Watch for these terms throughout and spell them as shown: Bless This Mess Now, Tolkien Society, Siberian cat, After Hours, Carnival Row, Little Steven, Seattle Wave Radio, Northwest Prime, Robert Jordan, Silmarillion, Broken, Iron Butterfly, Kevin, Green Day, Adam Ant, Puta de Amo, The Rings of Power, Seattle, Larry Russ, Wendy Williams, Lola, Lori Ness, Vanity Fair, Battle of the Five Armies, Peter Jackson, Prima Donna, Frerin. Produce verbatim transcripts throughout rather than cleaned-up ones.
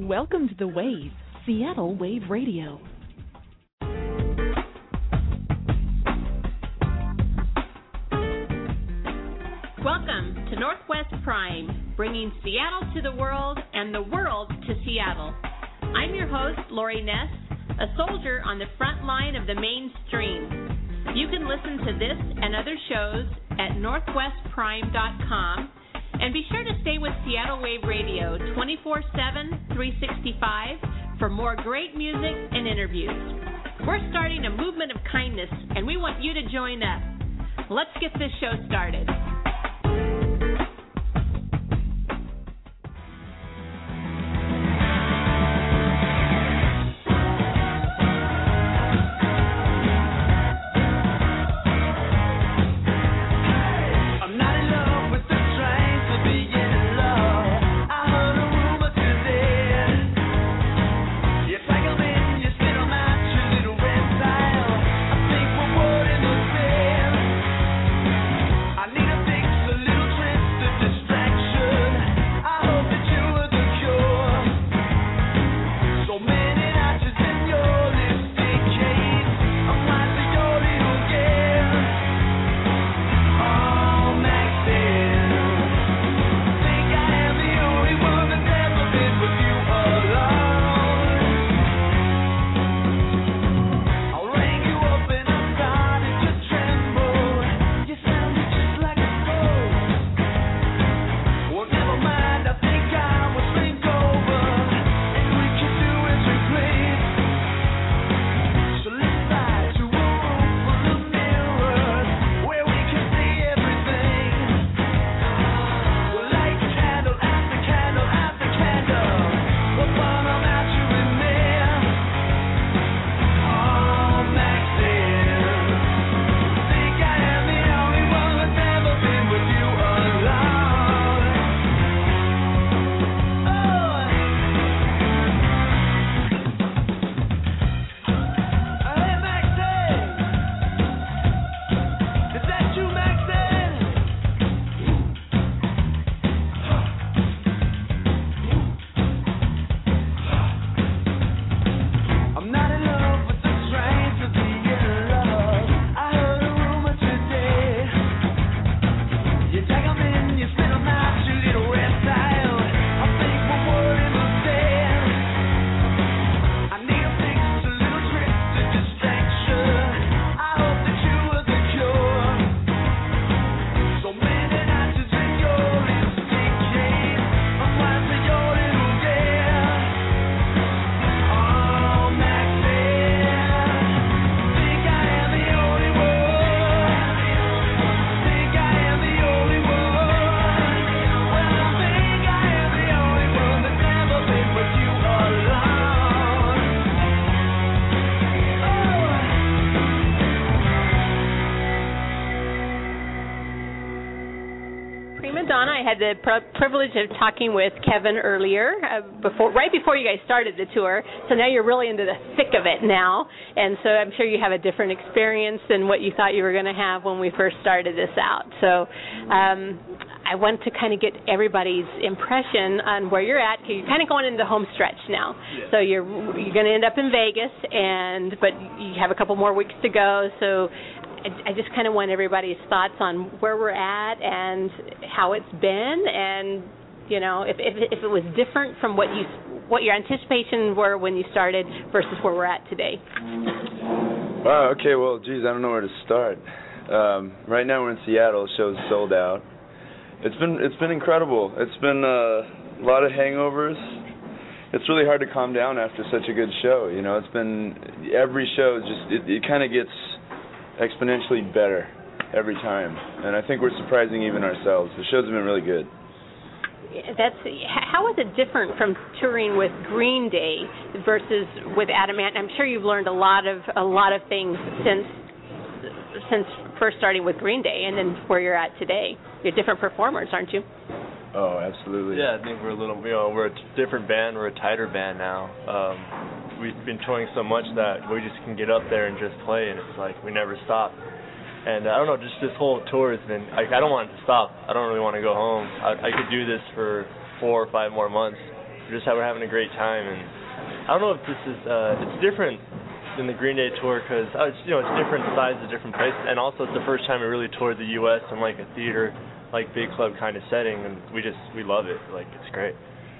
Welcome to The Wave, Seattle Wave Radio. Welcome to Northwest Prime, bringing Seattle to the world and the world to Seattle. I'm your host, Lori Ness, a soldier on the front line of the mainstream. You can listen to this and other shows at northwest prime dot com, and be sure to stay with Seattle Wave Radio twenty-four seven, three sixty-five for more great music and interviews. We're starting a movement of kindness, and we want you to join us. Let's get this show started. Had the pr- privilege of talking with Kevin earlier, uh, before, right before you guys started the tour, so now you're really into the thick of it now, and so I'm sure you have a different experience than what you thought you were going to have when we first started this out. So um, I want to kind of get everybody's impression on where you're at, because you're kind of going into the home stretch now. Yeah. So you're you're going to end up in Vegas, and but you have a couple more weeks to go, so I just kind of want everybody's thoughts on where we're at and how it's been, and you know, if if, if it was different from what you what your anticipations were when you started versus where we're at today. Wow. Okay. Well, geez, I don't know where to start. Um, right now we're in Seattle. The show's sold out. It's been it's been incredible. It's been uh, a lot of hangovers. It's really hard to calm down after such a good show. You know, it's been every show just it, it kind of gets exponentially better every time, and I think we're surprising even ourselves. The shows have been really good. That's how is it different from touring with Green Day versus with Adam Ant? I'm sure you've learned a lot of a lot of things since since first starting with Green Day, and then where you're at today. You're different performers, aren't you? Oh, absolutely. Yeah, I think we're a little. You know, we're a different band. We're a tighter band now. Um, We've been touring so much that we just can get up there and just play, and it's like we never stop. And uh, I don't know, just this whole tour has been, like, I don't want it to stop. I don't really want to go home. I, I could do this for four or five more months. just how we're having a great time. And I don't know if this is uh, it's different than the Green Day tour because uh, you know it's different sides of different places, and also it's the first time we really toured the U S in like a theater, like big club kind of setting, and we just we love it. Like it's great.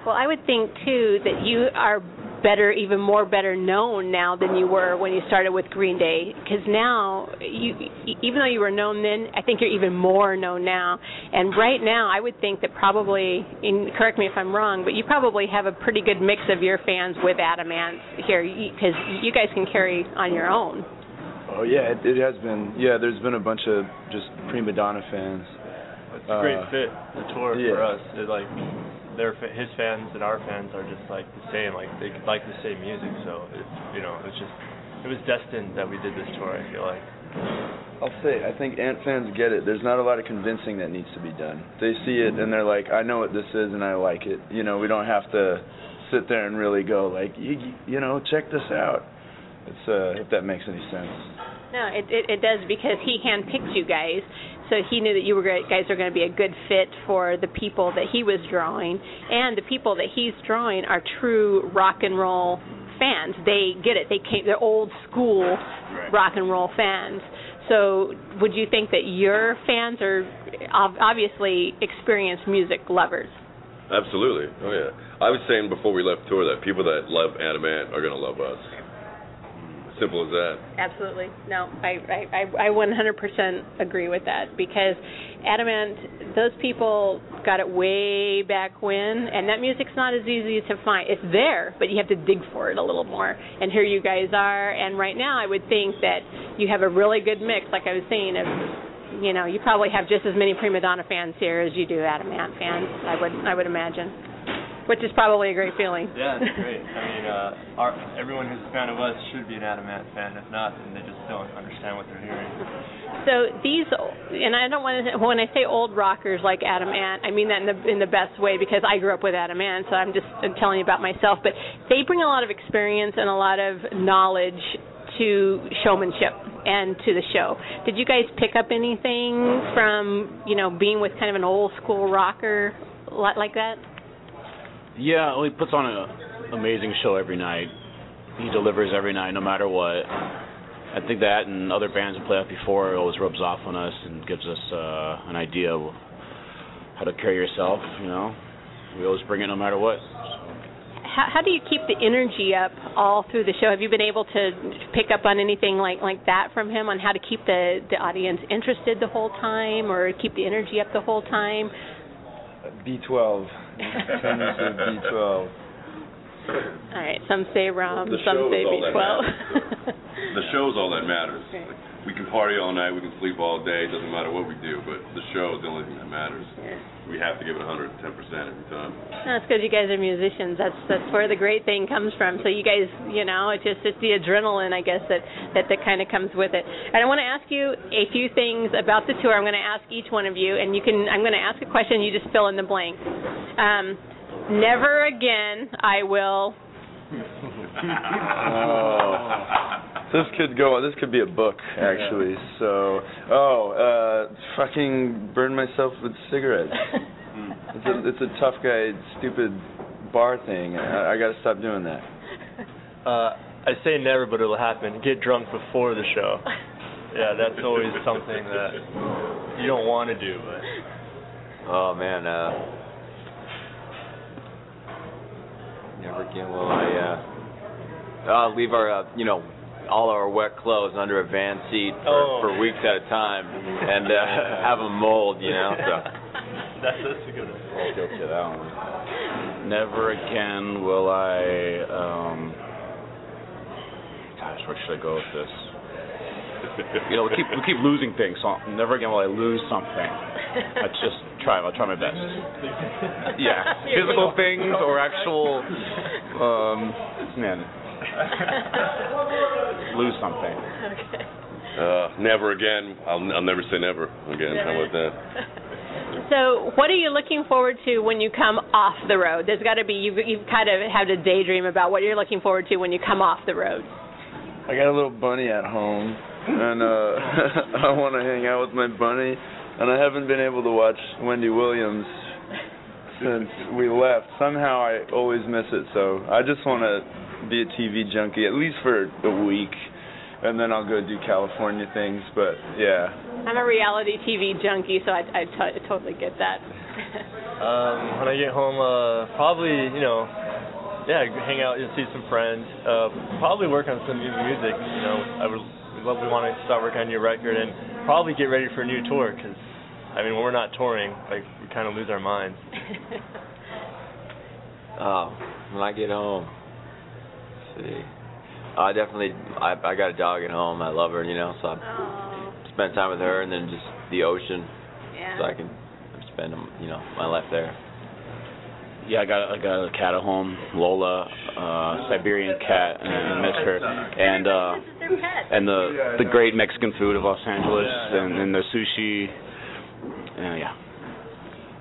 Well, I would think too that you are better, even more better known now than you were when you started with Green Day. Because now, you, even though you were known then, I think you're even more known now. And right now, I would think that probably, and correct me if I'm wrong, but you probably have a pretty good mix of your fans with Adam Ant here, because you guys can carry on your own. Oh yeah, it, it has been. Yeah, there's been a bunch of just Prima Donna fans. It's a great uh, fit the tour yeah. for us. It like. Their, his fans and our fans are just like the same, like they like the same music, so it's, you know, it's just, it was destined that we did this tour, I feel like. I'll say, I think Ant fans get it. There's not a lot of convincing that needs to be done. They see it and they're like, I know what this is and I like it. You know, we don't have to sit there and really go like, you, you know, check this out. It's uh, if that makes any sense. No, it, it, it does, because he handpicked you guys. So he knew that you guys are going to be a good fit for the people that he was drawing. And the people that he's drawing are true rock and roll fans. They get it. They came, they're old school right. rock and roll fans. So would you think that your fans are obviously experienced music lovers? Absolutely. Oh, yeah. I was saying before we left tour that people that love Adam Ant are going to love us. Simple as that. Absolutely. No, I, I, I one hundred percent agree with that, because Adam Ant, those people got it way back when, and that music's not as easy to find. It's there, but you have to dig for it a little more, and here you guys are, and right now I would think that you have a really good mix, like I was saying, of, you know, you probably have just as many Prima Donna fans here as you do Adam Ant fans, I would, I would imagine. Which is probably a great feeling. Yeah, it's great. I mean, uh, our, everyone who's a fan of us should be an Adam Ant fan. If not, then they just don't understand what they're hearing. So these, and I don't want to, when I say old rockers like Adam Ant, I mean that in the in the best way, because I grew up with Adam Ant, so I'm just telling you about myself. But they bring a lot of experience and a lot of knowledge to showmanship and to the show. Did you guys pick up anything from, you know, being with kind of an old school rocker like that? Yeah, well, he puts on an amazing show every night. He delivers every night, no matter what. I think that and other bands that played out before, it always rubs off on us and gives us uh, an idea of how to carry yourself, you know. We always bring it no matter what. So. How, how do you keep the energy up all through the show? Have you been able to pick up on anything like, like that from him, on how to keep the, the audience interested the whole time, or keep the energy up the whole time? B twelve. B twelve. All right. Some say ROM, some say B twelve. The show's all that matters. Right. Like, we can party all night, we can sleep all day, it doesn't matter what we do, but the show is the only thing that matters. Yeah. We have to give it one hundred ten percent every time. That's because you guys are musicians. That's that's where the great thing comes from. So you guys, you know, it's just it's the adrenaline, I guess, that, that, that kind of comes with it. And I want to ask you a few things about the tour. I'm going to ask each one of you, and you can. I'm going to ask a question, you just fill in the blank. Um, never again I will... oh... This could go on. This could be a book, actually. Yeah. So, oh, uh, fucking burn myself with cigarettes. it's, a, it's a tough guy, stupid bar thing. I, I got to stop doing that. Uh, I say never, but it'll happen. Get drunk before the show. Yeah, that's always something that you don't want to do. But. Oh, man. Uh, never again will I uh, uh, leave our, uh, you know, all our wet clothes under a van seat for, oh. for weeks at a time, and uh, have them mold, you know. So. that's, that's a good one. Guilty of that one. Never again will I. Um, gosh, where should I go with this? You know, we keep we keep losing things. So never again will I lose something. I just try. I'll try my best. Yeah, physical things or actual. Um, man. Lose something. Okay. Uh, never again. I'll, I'll never say never again. Never. How about that? So, what are you looking forward to when you come off the road? There's got to be you've, you've kind of had a daydream about what you're looking forward to when you come off the road. I got a little bunny at home, and uh, I want to hang out with my bunny. And I haven't been able to watch Wendy Williams since we left. Somehow I always miss it, so I just want to be a T V junkie, at least for a week, and then I'll go do California things, but yeah. I'm a reality T V junkie, so I, I, t- I totally get that. um, when I get home, uh, probably, you know, yeah, hang out and see some friends, uh, probably work on some new music, you know. I would love we want to start working on a new record and probably get ready for a new tour, because, I mean, when we're not touring, like, we kind of lose our minds. Oh, when I get home, let's see. I definitely, I, I got a dog at home. I love her, you know, so I Aww. spend time with her and then just the ocean. Yeah. So I can spend, you know, my life there. Yeah, I got I got a cat at home, Lola, uh, Siberian cat, and I miss her. And uh, and the the great Mexican food of Los Angeles, and, and the sushi, uh, yeah.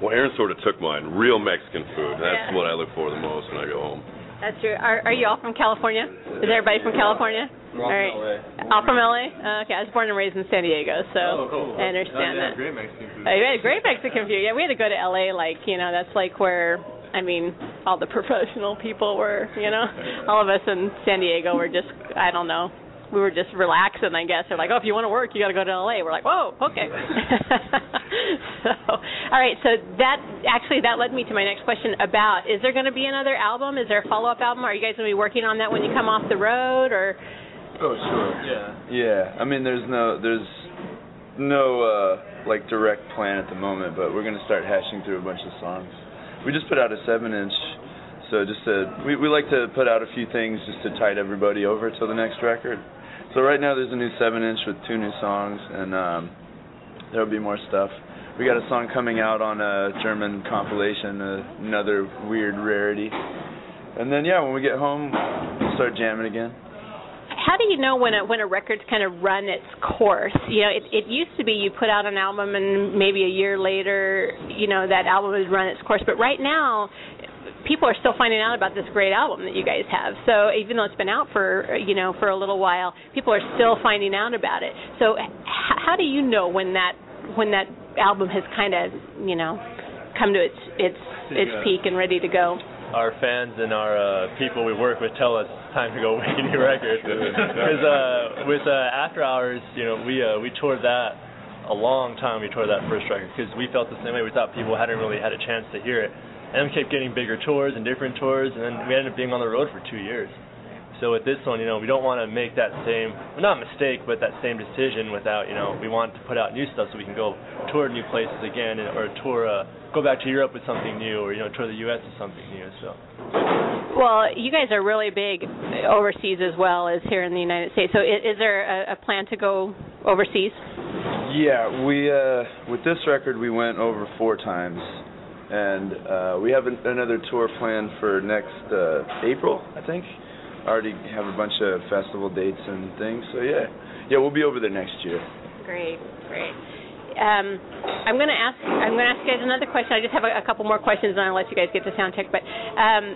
Well, Aaron sort of took mine. Real Mexican food. That's yeah. what I look for the most when I go home. That's true. Are, are you all from California? Is everybody from California? We're all right. from L A. All from L A? Uh, okay, I was born and raised in San Diego, so oh, cool. I understand oh, yeah, that. Great Mexican food. Oh, you had great Mexican food. Yeah, we had to go to L A. Like, you know, that's like where, I mean, all the professional people were, you know. All of us in San Diego were just, I don't know, we were just relaxing, I guess. They're like, oh, if you want to work, you got to go to L A. We're like, whoa, okay. So, all right, so that actually that led me to my next question about, is there going to be another album? Is there a follow-up album? Are you guys going to be working on that when you come off the road? Or? Oh, sure. Yeah. Yeah. I mean, there's no, there's no uh, like direct plan at the moment, but we're going to start hashing through a bunch of songs. We just put out a seven-inch, so just to, we, we like to put out a few things just to tide everybody over till the next record. So right now there's a new seven-inch with two new songs, and um, there'll be more stuff. We got a song coming out on a German compilation, uh, another weird rarity. And then, yeah, when we get home, we'll start jamming again. How do you know when a when a record's kind of run its course? You know, it, it used to be you put out an album and maybe a year later, you know, that album has run its course. But right now, people are still finding out about this great album that you guys have. So even though it's been out for, you know, for a little while, people are still finding out about it. So h- how do you know when that when that album has kind of, you know, come to its its its yeah. peak and ready to go? Our fans and our uh, people we work with tell us it's time to go make a new record. Because uh, with uh, After Hours, you know, we uh, we toured that a long time. We toured that first record because we felt the same way. We thought people hadn't really had a chance to hear it, and we kept getting bigger tours and different tours, and then we ended up being on the road for two years. So with this one, you know, we don't want to make that same, not mistake, but that same decision without, you know, we want to put out new stuff so we can go tour new places again, and, or tour. Uh, go back to Europe with something new, or, you know, tour the U S with something new. So. Well, you guys are really big overseas as well as here in the United States. So is, is there a, a plan to go overseas? Yeah, we uh, with this record we went over four times, and uh, we have an, another tour planned for next uh, April, I think. I already have a bunch of festival dates and things, so yeah. Yeah, we'll be over there next year. Great, great. Um, I'm gonna ask. I'm gonna ask you guys another question. I just have a, a couple more questions, and I'll let you guys get to sound check. But um,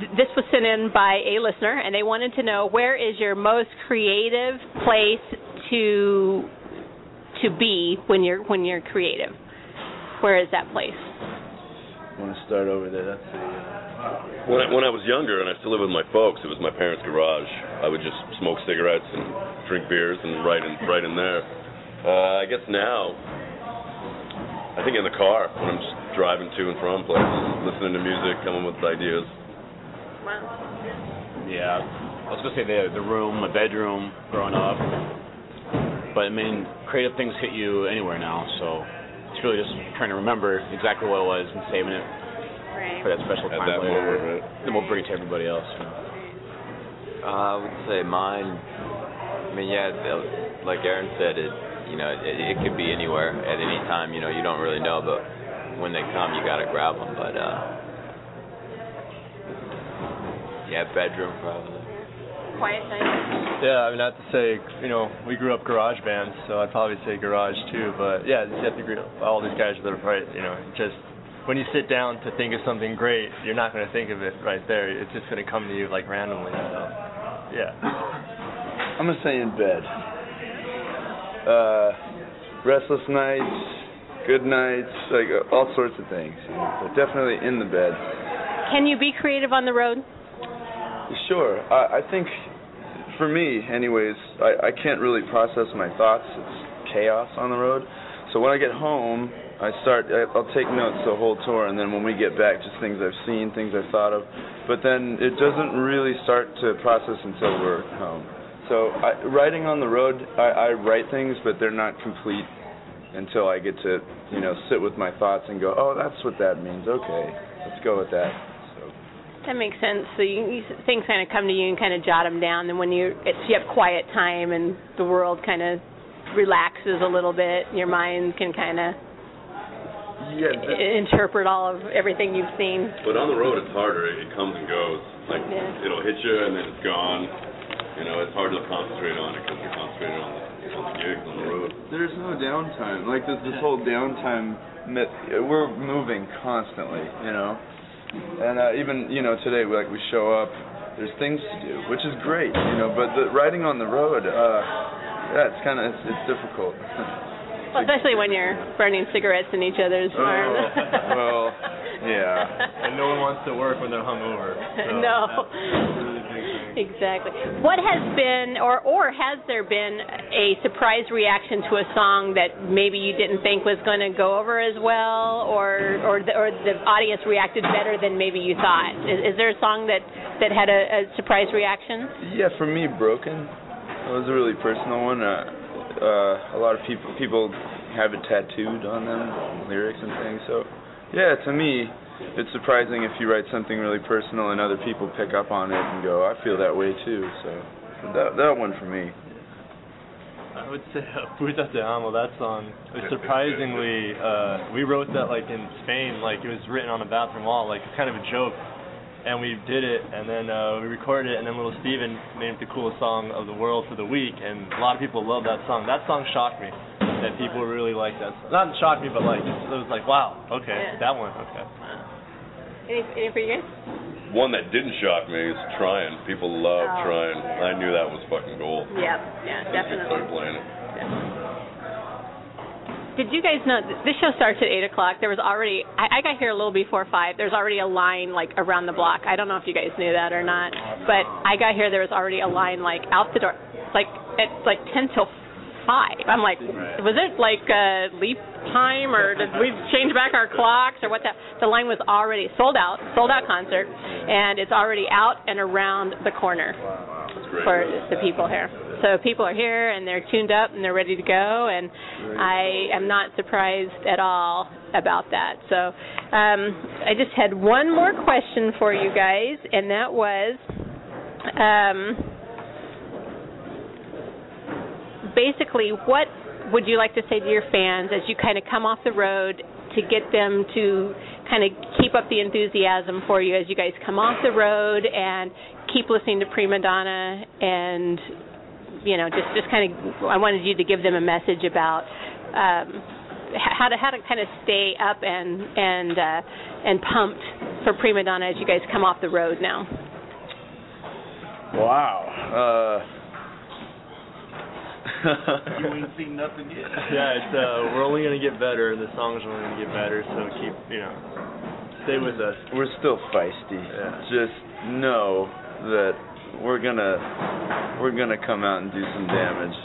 th- this was sent in by a listener, and they wanted to know, where is your most creative place to to be when you're when you're creative? Where is that place? I want to start over there. That's the, uh... when I, when I was younger, and I still lived with my folks, it was my parents' garage. I would just smoke cigarettes and drink beers, and write in right in there. Uh, I guess now, I think in the car, when I'm just driving to and from places, listening to music, coming with ideas. Wow. Yeah, I was going to say the, the room, my bedroom, growing up. But, I mean, creative things hit you anywhere now, so it's really just trying to remember exactly what it was and saving it right. for that special time that later. Moment, right? Then we'll bring it to everybody else. You know. uh, I would say mine, I mean, yeah, like Aaron said, it, you know, it, it could be anywhere at any time. You know, you don't really know, but when they come, you gotta grab them. But uh, yeah, bedroom probably. Quiet time. Yeah, I mean, I have to say, you know, we grew up garage bands, so I'd probably say garage too. But yeah, you have to agree. All these guys that are right, you know, just when you sit down to think of something great, you're not gonna think of it right there. It's just gonna come to you like randomly. So yeah. I'm gonna say in bed. Uh, restless nights, good nights, like all sorts of things. You know, but definitely in the bed. Can you be creative on the road? Sure. I, I think, for me, anyways, I, I can't really process my thoughts. It's chaos on the road. So when I get home, I start, I'll take notes the whole tour, and then when we get back, just things I've seen, things I've thought of. But then it doesn't really start to process until we're home. So I, writing on the road, I, I write things, but they're not complete until I get to, you know, sit with my thoughts and go, oh, that's what that means. Okay, let's go with that. So. That makes sense. So you, you, things kind of come to you and kind of jot them down, and when you, it's, you have quiet time and the world kind of relaxes a little bit, your mind can kind of... Yeah, interpret all of everything you've seen. But on the road, it's harder. It comes and goes. Like, yeah. It'll hit you, and then it's gone. You know, it's hard to concentrate on it because you're concentrated on the, on the gigs on the road. There's no downtime. Like, this, this whole downtime myth, we're moving constantly, you know. And uh, even, you know, today, we, like, we show up. There's things to do, which is great, you know. But the riding on the road, uh, yeah, it's kind of, it's, it's difficult. Well, especially when you're burning cigarettes in each other's oh, arms. Well, yeah. And no one wants to work when they're hungover. So no. That's a really big thing. Exactly. What has been, or, or has there been, a surprise reaction to a song that maybe you didn't think was going to go over as well, or or the, or the audience reacted better than maybe you thought? Is, is there a song that, that had a, a surprise reaction? Yeah, for me, Broken. That was a really personal one. Uh, Uh, a lot of people people have it tattooed on them, lyrics and things. So, yeah, to me, it's surprising if you write something really personal and other people pick up on it and go, I feel that way too. So, that that one for me. I would say uh, Puta de Amo, that song, surprisingly, uh, we wrote that like in Spain, like it was written on a bathroom wall, like kind of a joke. And we did it, and then uh, we recorded it, and then Little Steven named it the coolest song of the world for the week, and a lot of people love that song. That song shocked me, that people really like that song. Not shocked me, but like, it was like, wow, okay, yeah. That one, okay. Any, any for you guys? One that didn't shock me is Trying. People love oh. Trying. I knew that was fucking gold. Yep, yeah, definitely. Started playing it. Definitely. Did you guys know, this show starts at eight o'clock. There was already, I, I got here a little before five. There's already a line, like, around the block. I don't know if you guys knew that or not, but I got here, there was already a line, like, out the door, like, at, like, ten till five. I'm like, was it, like, a leap time, or did we change back our clocks, or what the, the line was already sold out, sold out concert, and it's already out and around the corner for the people here. So people are here, and they're tuned up, and they're ready to go, and I am not surprised at all about that. So um, I just had one more question for you guys, and that was um, basically, what would you like to say to your fans as you kind of come off the road to get them to kind of keep up the enthusiasm for you as you guys come off the road and keep listening to Prima Donna and... You know, just, just kind of, I wanted you to give them a message about um, how to how to kind of stay up and and uh, and pumped for Prima Donna as you guys come off the road now. Wow. Uh. You ain't seen nothing yet. Yeah, it's, uh, we're only gonna get better. The songs are only gonna get better. So keep, you know, stay with us. We're still feisty. Yeah. Just know that. We're gonna, we're gonna come out and do some damage.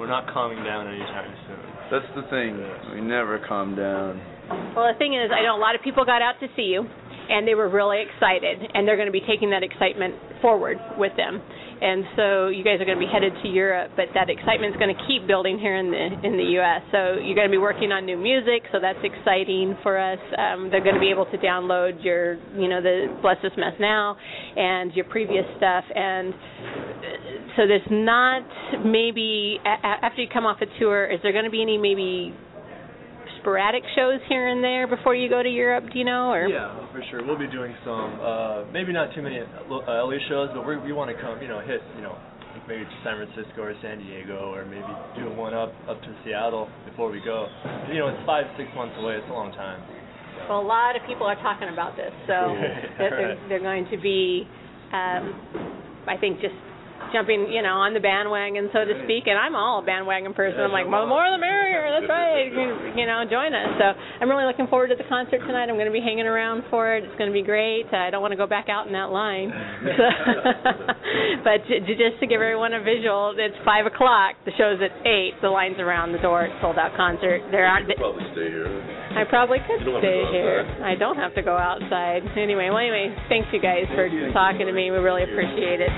We're not calming down anytime soon. That's the thing. We never calm down. Well, the thing is, I know a lot of people got out to see you, and they were really excited, and they're going to be taking that excitement forward with them. And so you guys are going to be headed to Europe, but that excitement's going to keep building here in the in the U S So you're going to be working on new music, so that's exciting for us. Um, they're going to be able to download your, you know, the Bless This Mess Now and your previous stuff. And so there's not maybe, a- after you come off a tour, is there going to be any maybe sporadic shows here and there before you go to Europe, do you know? Or? Yeah, for sure. We'll be doing some, uh, maybe not too many L A shows, but we, we want to come, you know, hit, you know, maybe San Francisco or San Diego, or maybe do one up up to Seattle before we go. You know, it's five, six months away. It's a long time. Well, a lot of people are talking about this, so yeah, they're, right. they're going to be, um, I think, just jumping, you know, on the bandwagon, so to speak, and I'm all a bandwagon person. I'm like, well, more the merrier, that's right, you, you know, join us. So I'm really looking forward to the concert tonight. I'm going to be hanging around for it. It's going to be great. I don't want to go back out in that line. So but just to give everyone a visual, it's five o'clock. The show's at eight. The line's around the door. It's sold out concert. There aren't. You could probably stay here. I probably could stay here. I don't have to go outside. Anyway, well, anyway, thanks you guys for talking to me. We really appreciate it.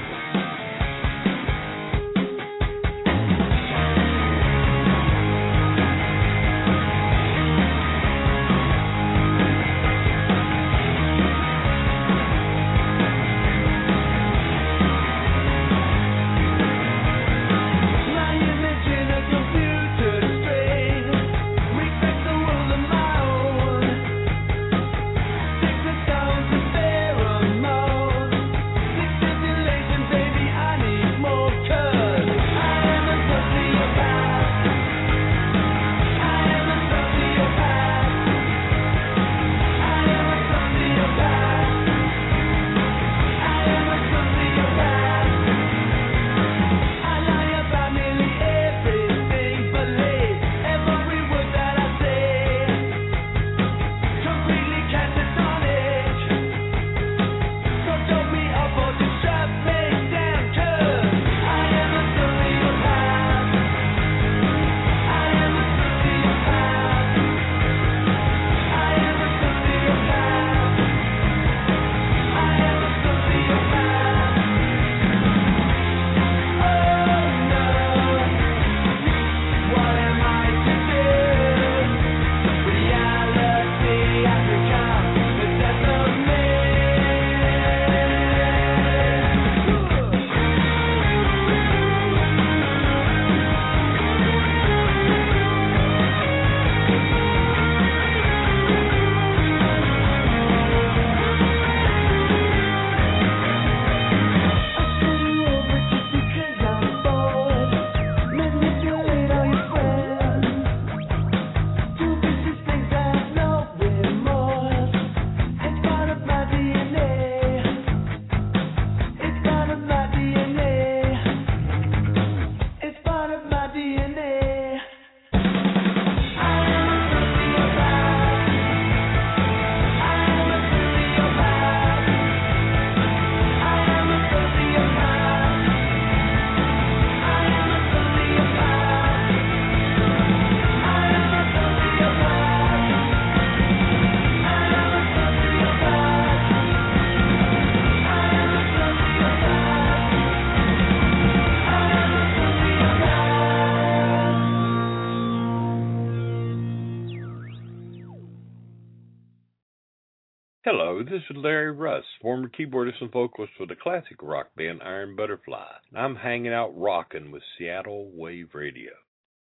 This is Larry Russ, former keyboardist and vocalist for the classic rock band Iron Butterfly. I'm hanging out rocking with Seattle Wave Radio.